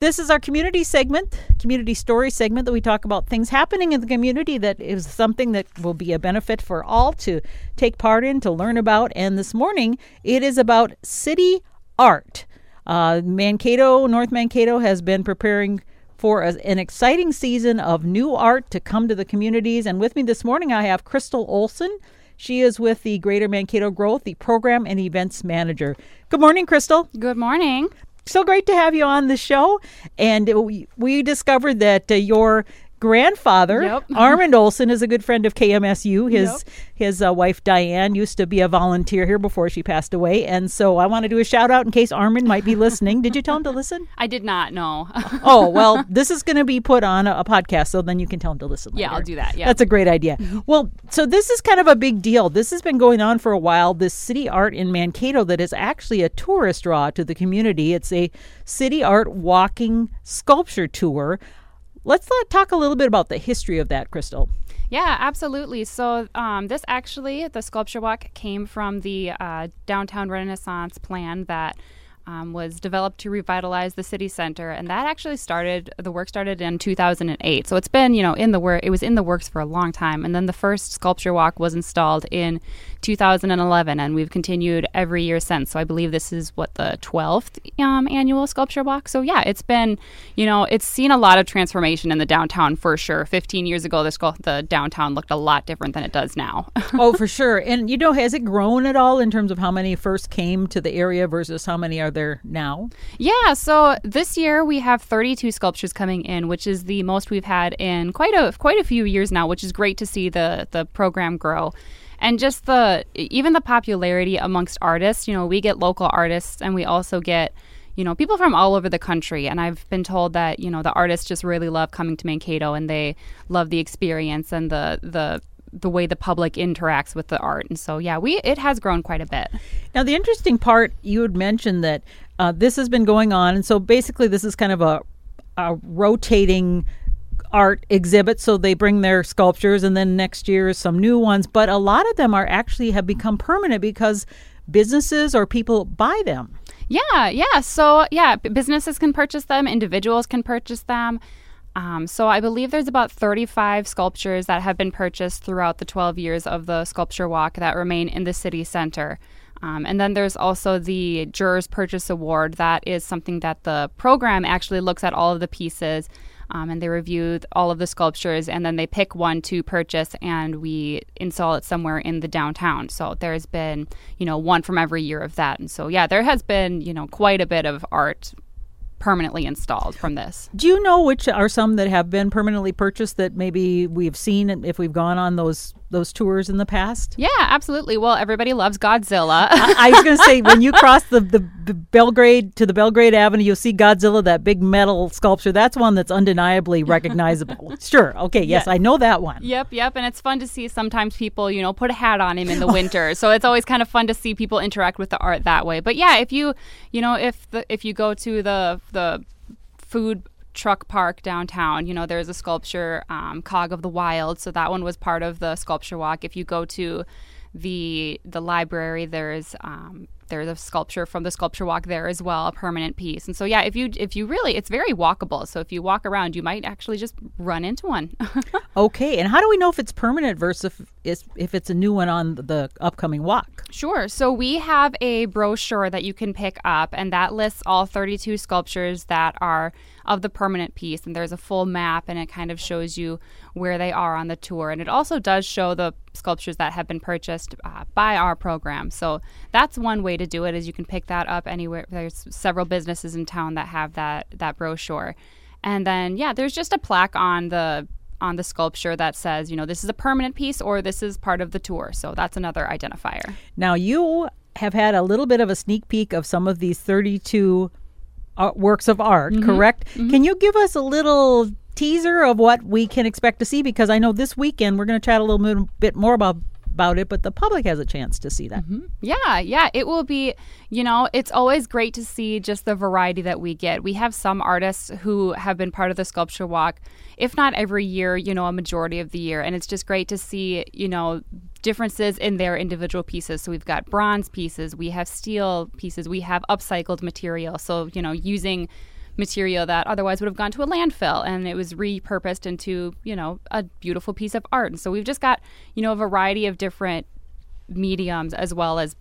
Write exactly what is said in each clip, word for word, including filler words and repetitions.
This is our community segment, community story segment, that we talk about things happening in the community that is something that will be a benefit for all to take part in, to learn about. And this morning, it is about city art. Uh, Mankato, North Mankato has been preparing for a, an exciting season of new art to come to the communities. And with me this morning, I have Crystal Olson. She is with the Greater Mankato Growth, the Program and Events Manager. Good morning, Crystal. Good morning. So great to have you on the show. And we, we discovered that uh, your grandfather, yep. Armand Olson, is a good friend of K M S U. His yep. his uh, wife, Diane, used to be a volunteer here before she passed away. And so I want to do a shout out in case Armand might be listening. Did you tell him to listen? I did not, no. Oh, well, this is going to be put on a, a podcast, so then you can tell him to listen later. Yeah, I'll do that. Yeah, that's a great idea. Well, so this is kind of a big deal. This has been going on for a while, this city art in Mankato that is actually a tourist draw to the community. It's a city art walking sculpture tour. Let's talk a little bit about the history of that, Crystal. Yeah, absolutely. So um, this actually, the Sculpture Walk came from the uh, Downtown Renaissance plan that um, was developed to revitalize the Civic Center. And that actually started, the work started in two thousand eight. So it's been, you know, in the work, it was in the works for a long time. And then the first Sculpture Walk was installed in two thousand eleven, and we've continued every year since. So I believe this is, what, the twelfth um, annual Sculpture Walk. So yeah, it's been, you know, it's seen a lot of transformation in the downtown for sure. fifteen years ago, the, scu- the downtown looked a lot different than it does now. Oh, for sure. And, you know, has it grown at all in terms of how many first came to the area versus how many are there now? Yeah, so this year we have thirty-two sculptures coming in, which is the most we've had in quite a quite a few years now, which is great to see the the program grow. And just the, even the popularity amongst artists, you know, we get local artists and we also get, you know, people from all over the country. And I've been told that, you know, the artists just really love coming to Mankato and they love the experience and the, the, the way the public interacts with the art. And so, yeah, we, it has grown quite a bit. Now, the interesting part, you had mentioned that uh, this has been going on. And so basically this is kind of a, a rotating art exhibits, so they bring their sculptures and then next year some new ones, but a lot of them are actually have become permanent because businesses or people buy them. Yeah, yeah. So yeah, businesses can purchase them, individuals can purchase them. Um, so I believe there's about thirty-five sculptures that have been purchased throughout the twelve years of the Sculpture Walk that remain in the City Center. Um, and then there's also the Jurors Purchase Award. That is something that the program actually looks at all of the pieces. Um, and they review all of the sculptures, and then they pick one to purchase, and we install it somewhere in the downtown. So there's been, you know, one from every year of that. And so, yeah, there has been, you know, quite a bit of art permanently installed from this. Do you know which are some that have been permanently purchased that maybe we've seen if we've gone on those those tours in the past? Yeah, absolutely. Well, everybody loves Godzilla. I, I was going to say, when you cross the, the, the Belgrade to the Belgrade Avenue, you'll see Godzilla, that big metal sculpture. That's one that's undeniably recognizable. Sure. Okay. Yes, yes, I know that one. Yep. Yep. And it's fun to see sometimes people, you know, put a hat on him in the winter. So it's always kind of fun to see people interact with the art that way. But yeah, if you, you know, if the, if you go to the, the food truck park downtown, you know, there's a sculpture, um, Cog of the Wild. So that one was part of the Sculpture Walk. If you go to the the library, there's um, there's a sculpture from the Sculpture Walk there as well, a permanent piece. And so, yeah, if you if you really, it's very walkable. So if you walk around, you might actually just run into one. Okay. And how do we know if it's permanent versus if, if it's a new one on the upcoming walk? Sure. So we have a brochure that you can pick up, and that lists all thirty-two sculptures that are of the permanent piece. And there's a full map, and it kind of shows you where they are on the tour. And it also does show the sculptures that have been purchased uh, by our program. So that's one way to do it, is you can pick that up anywhere. There's several businesses in town that have that that brochure. And then, yeah, there's just a plaque on the on the sculpture that says, you know, this is a permanent piece or this is part of the tour. So that's another identifier. Now, you have had a little bit of a sneak peek of some of these thirty-two uh, works of art, mm-hmm. correct? Mm-hmm. Can you give us a little teaser of what we can expect to see? Because I know this weekend we're going to chat a little bit more about about it, but the public has a chance to see that. Mm-hmm. Yeah, yeah. It will be, you know, it's always great to see just the variety that we get. We have some artists who have been part of the Sculpture Walk, if not every year, you know, a majority of the year. And it's just great to see, you know, differences in their individual pieces. So we've got bronze pieces, we have steel pieces, we have upcycled material. So, you know, using material that otherwise would have gone to a landfill, and it was repurposed into, you know, a beautiful piece of art. And so we've just got, you know, a variety of different mediums as well as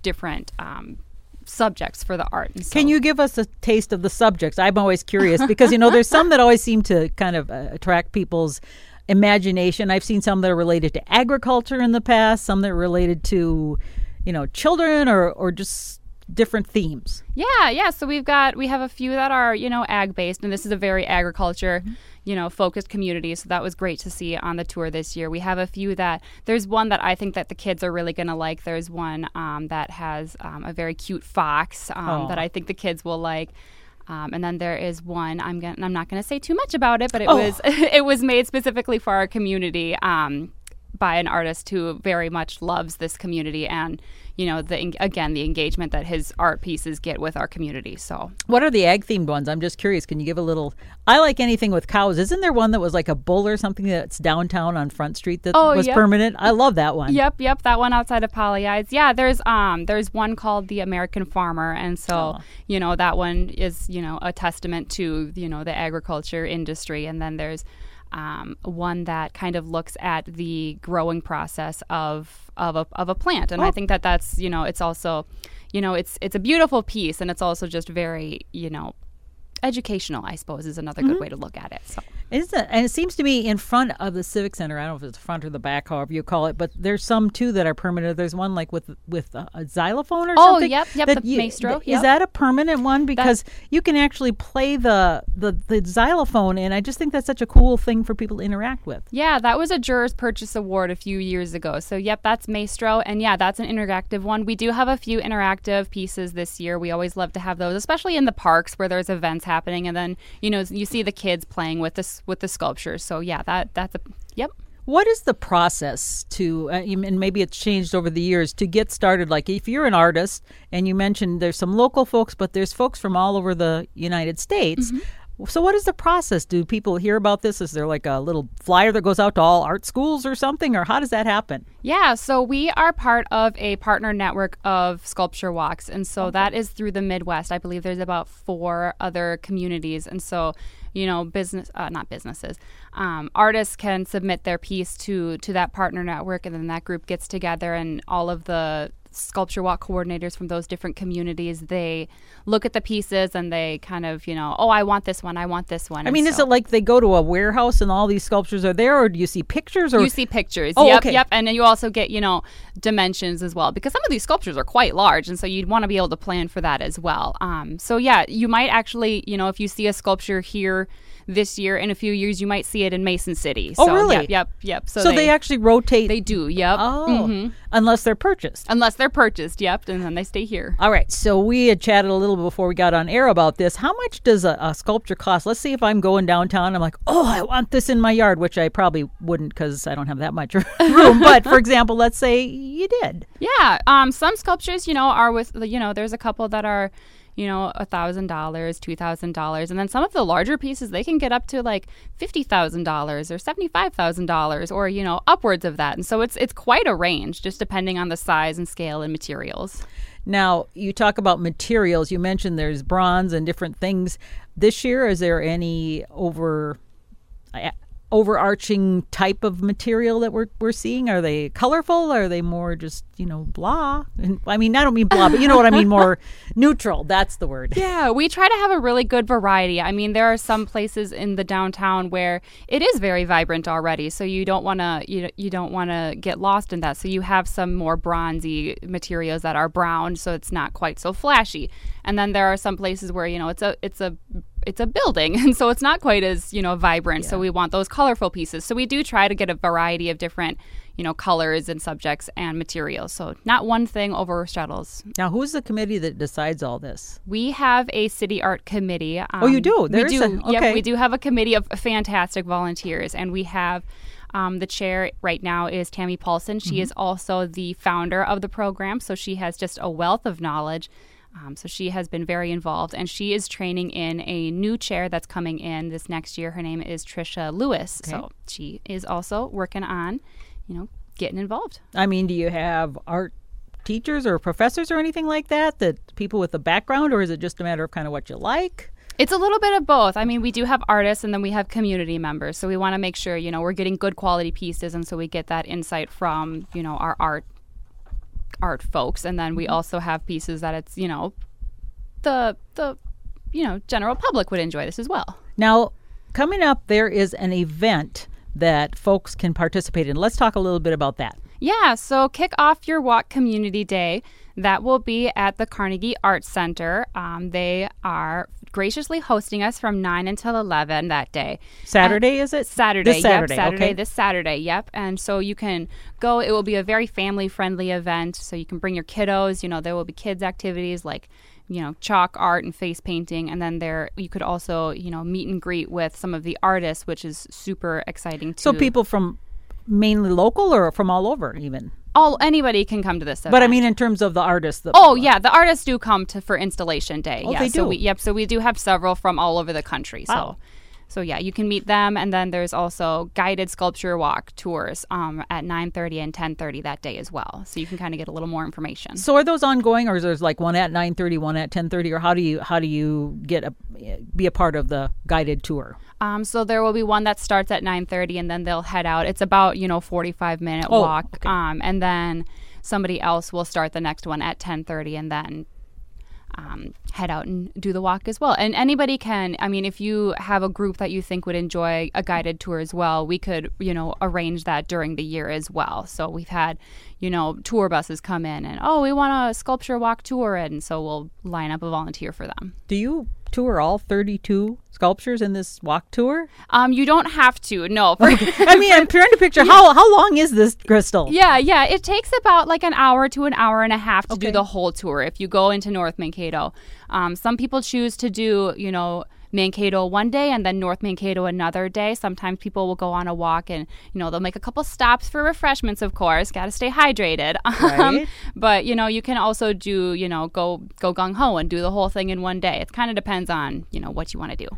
different um subjects for the art. And so, can you give us a taste of the subjects? I'm always curious because, you know, there's some that always seem to kind of uh, attract people's imagination. I've seen some that are related to agriculture in the past, some that are related to, you know, children or, or just different themes. Yeah, yeah. So we've got, we have a few that are, you know, ag-based, and this is a very agriculture, mm-hmm. you know, focused community. So that was great to see on the tour this year. We have a few that, there's one that I think that the kids are really going to like. There's one um, that has um, a very cute fox um, that I think the kids will like. Um, and then there is one, I'm gonna, I'm not going to say too much about it, but it oh. was it was made specifically for our community um, by an artist who very much loves this community and, you know, the again, the engagement that his art pieces get with our community. So what are the ag-themed ones? I'm just curious. Can you give a little? I like anything with cows. Isn't there one that was like a bull or something that's downtown on Front Street that oh, was yep. permanent? I love that one. Yep, yep. That one outside of Pollyides. Yeah, there's um, there's one called the American Farmer. And so, oh. you know, that one is, you know, a testament to, you know, the agriculture industry. And then there's Um, one that kind of looks at the growing process of of a, of a plant, and oh. I think that that's, you know, it's also, you know, it's it's a beautiful piece, and it's also just very, you know, educational, I suppose, is another mm-hmm. good way to look at it. So it's a, and it seems to be in front of the Civic Center. I don't know if it's the front or the back, however you call it, but there's some too that are permanent. There's one like with with a, a xylophone or oh, something. Oh, yep, yep, that the you, Maestro. Th- yep. Is that a permanent one? Because that's, you can actually play the, the, the xylophone, and I just think that's such a cool thing for people to interact with. Yeah, that was a Juror's Purchase Award a few years ago. So, yep, that's Maestro, and yeah, that's an interactive one. We do have a few interactive pieces this year. We always love to have those, especially in the parks where there's events happening. happening and then, you know, you see the kids playing with this with the sculptures. So yeah, that that's a yep. What is the process to uh, and maybe it's changed over the years to get started? Like if you're an artist, and you mentioned there's some local folks, but there's folks from all over the United States. Mm-hmm. So what is the process? Do people hear about this? Is there like a little flyer that goes out to all art schools or something? Or how does that happen? Yeah, so we are part of a partner network of Sculpture Walks. And so okay. that is through the Midwest. I believe there's about four other communities. And so, you know, business, uh, not businesses, um, artists can submit their piece to, to that partner network. And then that group gets together, and all of the Sculpture Walk coordinators from those different communities, they look at the pieces and they kind of, you know, oh, I want this one, I want this one. I mean, and is so, it like they go to a warehouse and all these sculptures are there, or do you see pictures? Or you see pictures, oh, yep, okay. yep. And then you also get, you know, dimensions as well, because some of these sculptures are quite large, and so you'd want to be able to plan for that as well. Um, so, yeah, you might actually, you know, if you see a sculpture here this year, in a few years, you might see it in Mason City. So, oh, really? Yep, yep, yep. So, so they, they actually rotate? They do, yep. Oh, mm-hmm. Unless they're purchased. Unless they're They're purchased, yep, and then they stay here. All right, so we had chatted a little before we got on air about this. How much does a, a sculpture cost? Let's see if I'm going downtown. I'm like, oh, I want this in my yard, which I probably wouldn't because I don't have that much room. But, for example, let's say you did. Yeah, um, some sculptures, you know, are with, you know, there's a couple that are, you know, one thousand dollars, two thousand dollars. And then some of the larger pieces, they can get up to like fifty thousand dollars or seventy-five thousand dollars or, you know, upwards of that. And so it's it's quite a range, just depending on the size and scale and materials. Now, you talk about materials. You mentioned there's bronze and different things. This year, is there any over... I, overarching type of material that we're we're seeing? Are they colorful? Are they more just, you know, blah? And, I mean, I don't mean blah, but you know what I mean, more neutral. That's the word. Yeah, we try to have a really good variety. I mean, there are some places in the downtown where it is very vibrant already, so you don't want to you, you don't want to get lost in that. So you have some more bronzy materials that are brown, so it's not quite so flashy. And then there are some places where, you know, it's a it's a it's a building, and so it's not quite as, you know, vibrant. Yeah. So we want those colorful pieces. So we do try to get a variety of different, you know, colors and subjects and materials. So not one thing overshadows. Now, who's the committee that decides all this? We have a city art committee. Um, oh, you do? There we is do. A, okay. Yep, we do have a committee of fantastic volunteers, and we have um, the chair right now is Tammy Paulson. She mm-hmm. is also the founder of the program, so she has just a wealth of knowledge. Um, so she has been very involved, and she is training in a new chair that's coming in this next year. Her name is Trisha Lewis. Okay. So she is also working on, you know, getting involved. I mean, do you have art teachers or professors or anything like that, that people with a background, or is it just a matter of kind of what you like? It's a little bit of both. I mean, we do have artists and then we have community members. So we want to make sure, you know, we're getting good quality pieces. And so we get that insight from, you know, our art art folks. And then we also have pieces that it's, you know, the, the you know, general public would enjoy this as well. Now, coming up, there is an event that folks can participate in. Let's talk a little bit about that. Yeah, so kick off your walk community day. That will be at the Carnegie Art Center. Um, they are graciously hosting us from nine until eleven that day. Saturday, and is it? Saturday. This Saturday, yep, Saturday, okay. This Saturday, yep. And so you can go. It will be a very family-friendly event, so you can bring your kiddos. You know, there will be kids' activities like, you know, chalk art and face painting. And then there you could also, you know, meet and greet with some of the artists, which is super exciting, too. So people from mainly local or from all over even? All anybody can come to this event. But I mean, in terms of the artists. The oh, yeah. The artists do come to for installation day. Oh, yeah, they do. So we, yep. So we do have several from all over the country. Wow. So, so yeah, you can meet them. And then there's also guided sculpture walk tours um, at nine thirty and ten thirty that day as well. So you can kind of get a little more information. So are those ongoing, or is there like one at nine thirty, one at ten thirty, or how do you how do you get a, be a part of the guided tour? Um, so there will be one that starts at nine thirty, and then they'll head out. It's about, you know, forty-five minute oh, walk. Okay. Um, and then somebody else will start the next one at ten thirty, and then um, head out and do the walk as well. And anybody can, I mean, if you have a group that you think would enjoy a guided tour as well, we could, you know, arrange that during the year as well. So we've had, you know, tour buses come in and, oh, we want a sculpture walk tour. And so we'll line up a volunteer for them. Do you tour all thirty-two sculptures in this walk tour? Um, you don't have to, no. For, okay. I mean, I'm trying to picture, yeah. how how long is this, Crystal? Yeah, yeah. It takes about like an hour to an hour and a half to okay. do the whole tour if you go into North Mankato. Um, some people choose to do, you know, Mankato one day and then North Mankato another day. Sometimes people will go on a walk and, you know, they'll make a couple stops for refreshments, of course. Got to stay hydrated. Right. Um, but, you know, you can also do, you know, go go gung-ho and do the whole thing in one day. It kind of depends on, you know, what you want to do.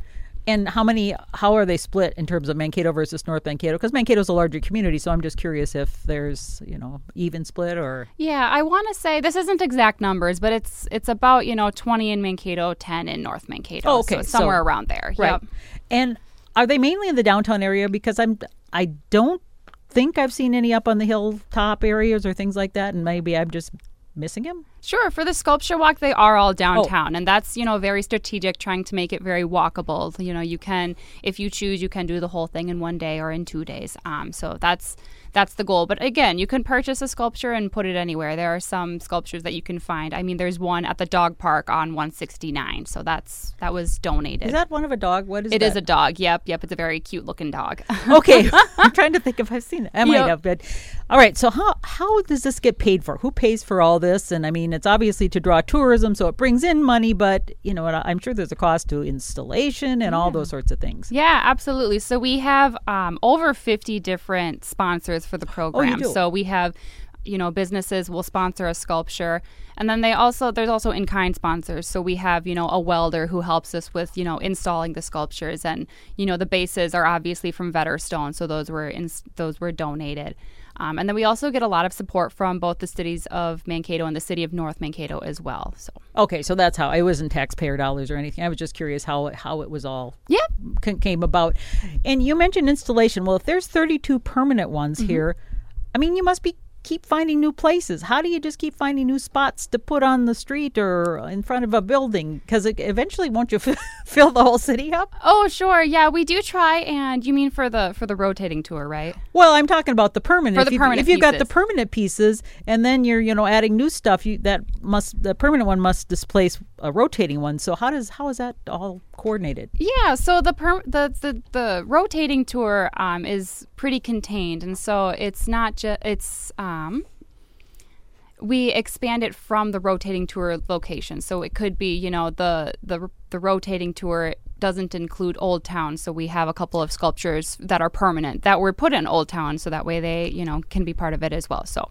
And how many, how are they split in terms of Mankato versus North Mankato? Because Mankato's a larger community, so I'm just curious if there's, you know, even split or... Yeah, I want to say, this isn't exact numbers, but it's it's about, you know, twenty in Mankato, ten in North Mankato. Oh, okay. So somewhere so, around there. Right. Yep. And are they mainly in the downtown area? Because I'm, I don't think I've seen any up on the hilltop areas or things like that, and maybe I'm just missing him? Sure. For the sculpture walk, they are all downtown. Oh. And that's, you know, very strategic, trying to make it very walkable. You know, you can, if you choose, you can do the whole thing in one day or in two days. Um, so that's that's the goal. But again, you can purchase a sculpture and put it anywhere. There are some sculptures that you can find. I mean, there's one at the dog park on one sixty-nine. So that's that was donated. Is that one of a dog? What is it? It is a dog. Yep. Yep. It's a very cute looking dog. Okay. I'm trying to think if I've seen it. I might yep. have. But all right. So how how does this get paid for? Who pays for all this? And I mean, it's obviously to draw tourism, so it brings in money, but, you know, I'm sure there's a cost to installation and yeah. all those sorts of things. Yeah, absolutely. So we have um, over fifty different sponsors for the program. Oh, you do? So we have, you know, businesses will sponsor a sculpture, and then they also, there's also in-kind sponsors. So we have, you know, a welder who helps us with, you know, installing the sculptures, and, you know, the bases are obviously from Vetterstone, so those were in, those were donated. Um, and then we also get a lot of support from both the cities of Mankato and the city of North Mankato as well. So okay, so that's how. It wasn't taxpayer dollars or anything. I was just curious how how it was all yeah. c- came about. And you mentioned installation. Well, if there's thirty-two permanent ones mm-hmm. here, I mean, you must be keep finding new places. How do you just keep finding new spots to put on the street or in front of a building? Because eventually, won't you f- fill the whole city up? Oh, sure. Yeah, we do try. And you mean for the for the rotating tour, right? Well, I'm talking about the permanent. For the if permanent you, if you've pieces. Got the permanent pieces, and then you're you know adding new stuff, you, that must the permanent one must displace a rotating one. So how does how is that all coordinated? Yeah. So the per, the, the the rotating tour um, is pretty contained, and so it's not just it's. Um, Um, we expand it from the rotating tour location. So it could be, you know, the, the the rotating tour doesn't include Old Town. So we have a couple of sculptures that are permanent that were put in Old Town. So that way they, you know, can be part of it as well. So,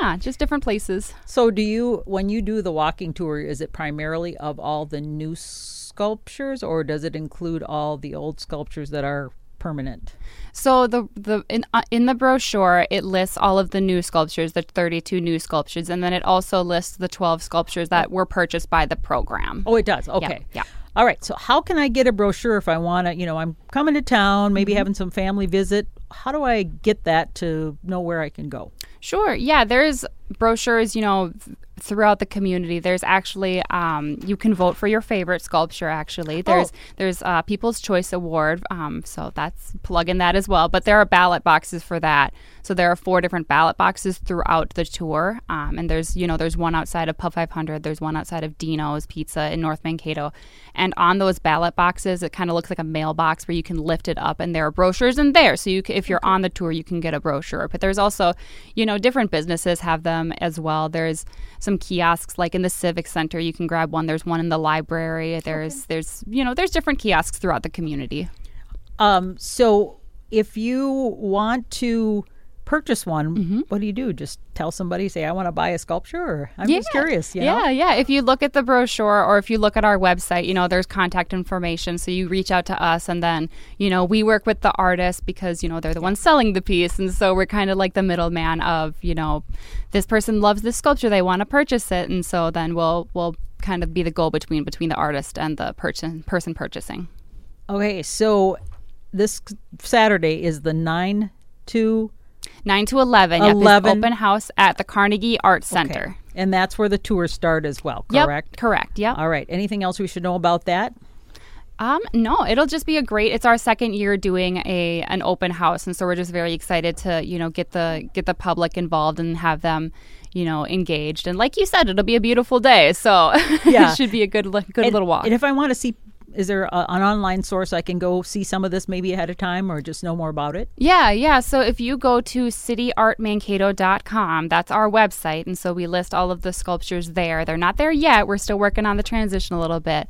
yeah, just different places. So do you, when you do the walking tour, is it primarily of all the new sculptures, or does it include all the old sculptures that are permanent? So the the in, uh, in the brochure, it lists all of the new sculptures, the thirty-two new sculptures, and then it also lists the twelve sculptures that were purchased by the program. Oh, it does. Okay. Yeah. Yep. All right, so how can I get a brochure if I want to, you know, I'm coming to town, maybe mm-hmm. having some family visit. How do I get that to know where I can go? Sure, yeah, there's brochures, you know, th- throughout the community. There's actually, um, you can vote for your favorite sculpture, actually. There's oh. there's uh, People's Choice Award, um, so that's, plug in that as well. But there are ballot boxes for that. So there are four different ballot boxes throughout the tour. Um, and there's, you know, there's one outside of Pub five hundred. There's one outside of Dino's Pizza in North Mankato. And on those ballot boxes, it kind of looks like a mailbox where you can lift it up, and there are brochures in there. So you, c- if you're on the tour, you can get a brochure. But there's also, you know, different businesses have them as well. There's some kiosks, like in the Civic Center, you can grab one. There's one in the library. There's, okay. there's, you know, there's different kiosks throughout the community. Um, so if you want to purchase one, mm-hmm. what do you do? Just tell somebody, say, I want to buy a sculpture? Or, I'm yeah. just curious. You know? Yeah, yeah. If you look at the brochure, or if you look at our website, you know, there's contact information. So you reach out to us, and then, you know, we work with the artist because, you know, they're the ones selling the piece. And so we're kind of like the middleman of, you know, this person loves this sculpture, they want to purchase it. And so then we'll we'll kind of be the go-between between the artist and the person person purchasing. Okay, so this Saturday is the nine to... nine to eleven, eleven. Yep, open house at the Carnegie Art Center. Okay. And that's where the tours start as well, correct? Yep, correct, yeah. All right, anything else we should know about that? Um, no, it'll just be a great, it's our second year doing a an open house, and so we're just very excited to, you know, get the get the public involved and have them, you know, engaged. And like you said, it'll be a beautiful day, so yeah. it should be a good, good and, little walk. And if I want to see, is there a, an online source I can go see some of this maybe ahead of time, or just know more about it? Yeah, yeah. So if you go to city art mankato dot com, that's our website. And so we list all of the sculptures there. They're not there yet. We're still working on the transition a little bit.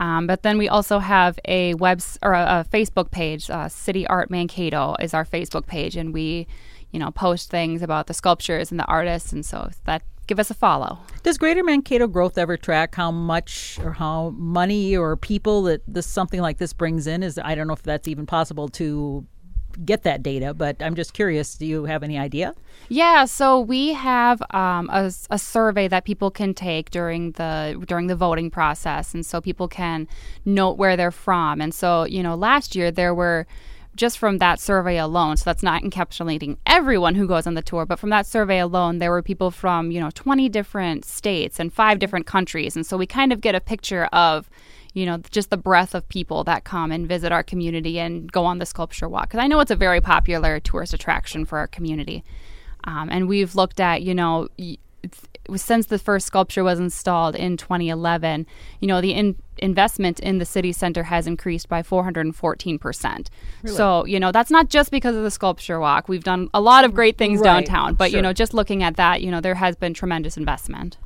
Um, but then we also have a web or a, a Facebook page. Uh, City Art Mankato is our Facebook page. And we, you know, post things about the sculptures and the artists. And so that give us a follow. Does Greater Mankato Growth ever track how much or how money or people that this something like this brings in? Is I don't know if that's even possible to get that data, but I'm just curious. Do you have any idea? Yeah, so we have um, a, a survey that people can take during the during the voting process, and so people can note where they're from. And so, you know, last year there were, just from that survey alone, so that's not encapsulating everyone who goes on the tour, but from that survey alone, there were people from, you know, twenty different states and five different countries. And so we kind of get a picture of, you know, just the breadth of people that come and visit our community and go on the sculpture walk. Because I know it's a very popular tourist attraction for our community. Um, and we've looked at, you know, y- since the first sculpture was installed in twenty eleven, you know, the in- investment in the city center has increased by four hundred fourteen percent. Really? So, you know, that's not just because of the sculpture walk. We've done a lot of great things right. downtown, but, sure. you know, just looking at that, you know, there has been tremendous investment.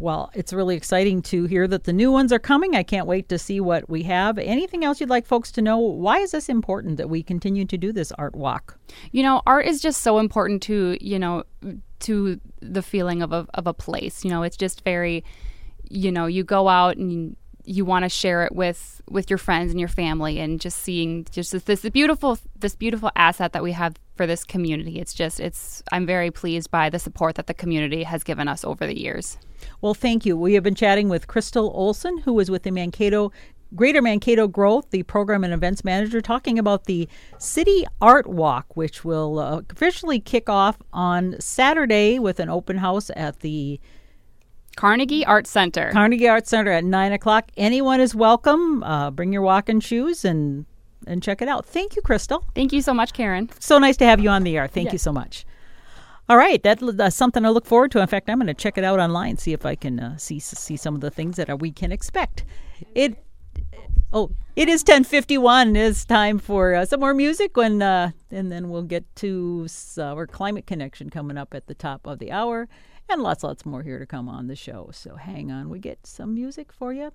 Well, it's really exciting to hear that the new ones are coming. I can't wait to see what we have. Anything else you'd like folks to know? Why is this important that we continue to do this art walk? You know, art is just so important to, you know, to the feeling of a, of a place. You know, it's just very, you know, you go out and you, you want to share it with, with your friends and your family, and just seeing just this, this beautiful this beautiful asset that we have for this community. It's just, it's, I'm very pleased by the support that the community has given us over the years. Well, thank you. We have been chatting with Crystal Olson, who is with the Mankato, Greater Mankato Growth, the program and events manager, talking about the City Art Walk, which will uh, officially kick off on Saturday with an open house at the Carnegie Art Center. Carnegie Art Center at nine o'clock. Anyone is welcome. Uh, bring your walking shoes and and check it out. Thank you, Crystal. Thank you so much, Karen. So nice to have you on the air. Thank yes. you so much. All right. That, that's something I look forward to. In fact, I'm going to check it out online, see if I can uh, see see some of the things that we can expect. It Oh, it is ten fifty-one. It's time for uh, some more music, when, uh, and then we'll get to our Climate Connection coming up at the top of the hour. And lots, lots more here to come on the show. So hang on. We get some music for you.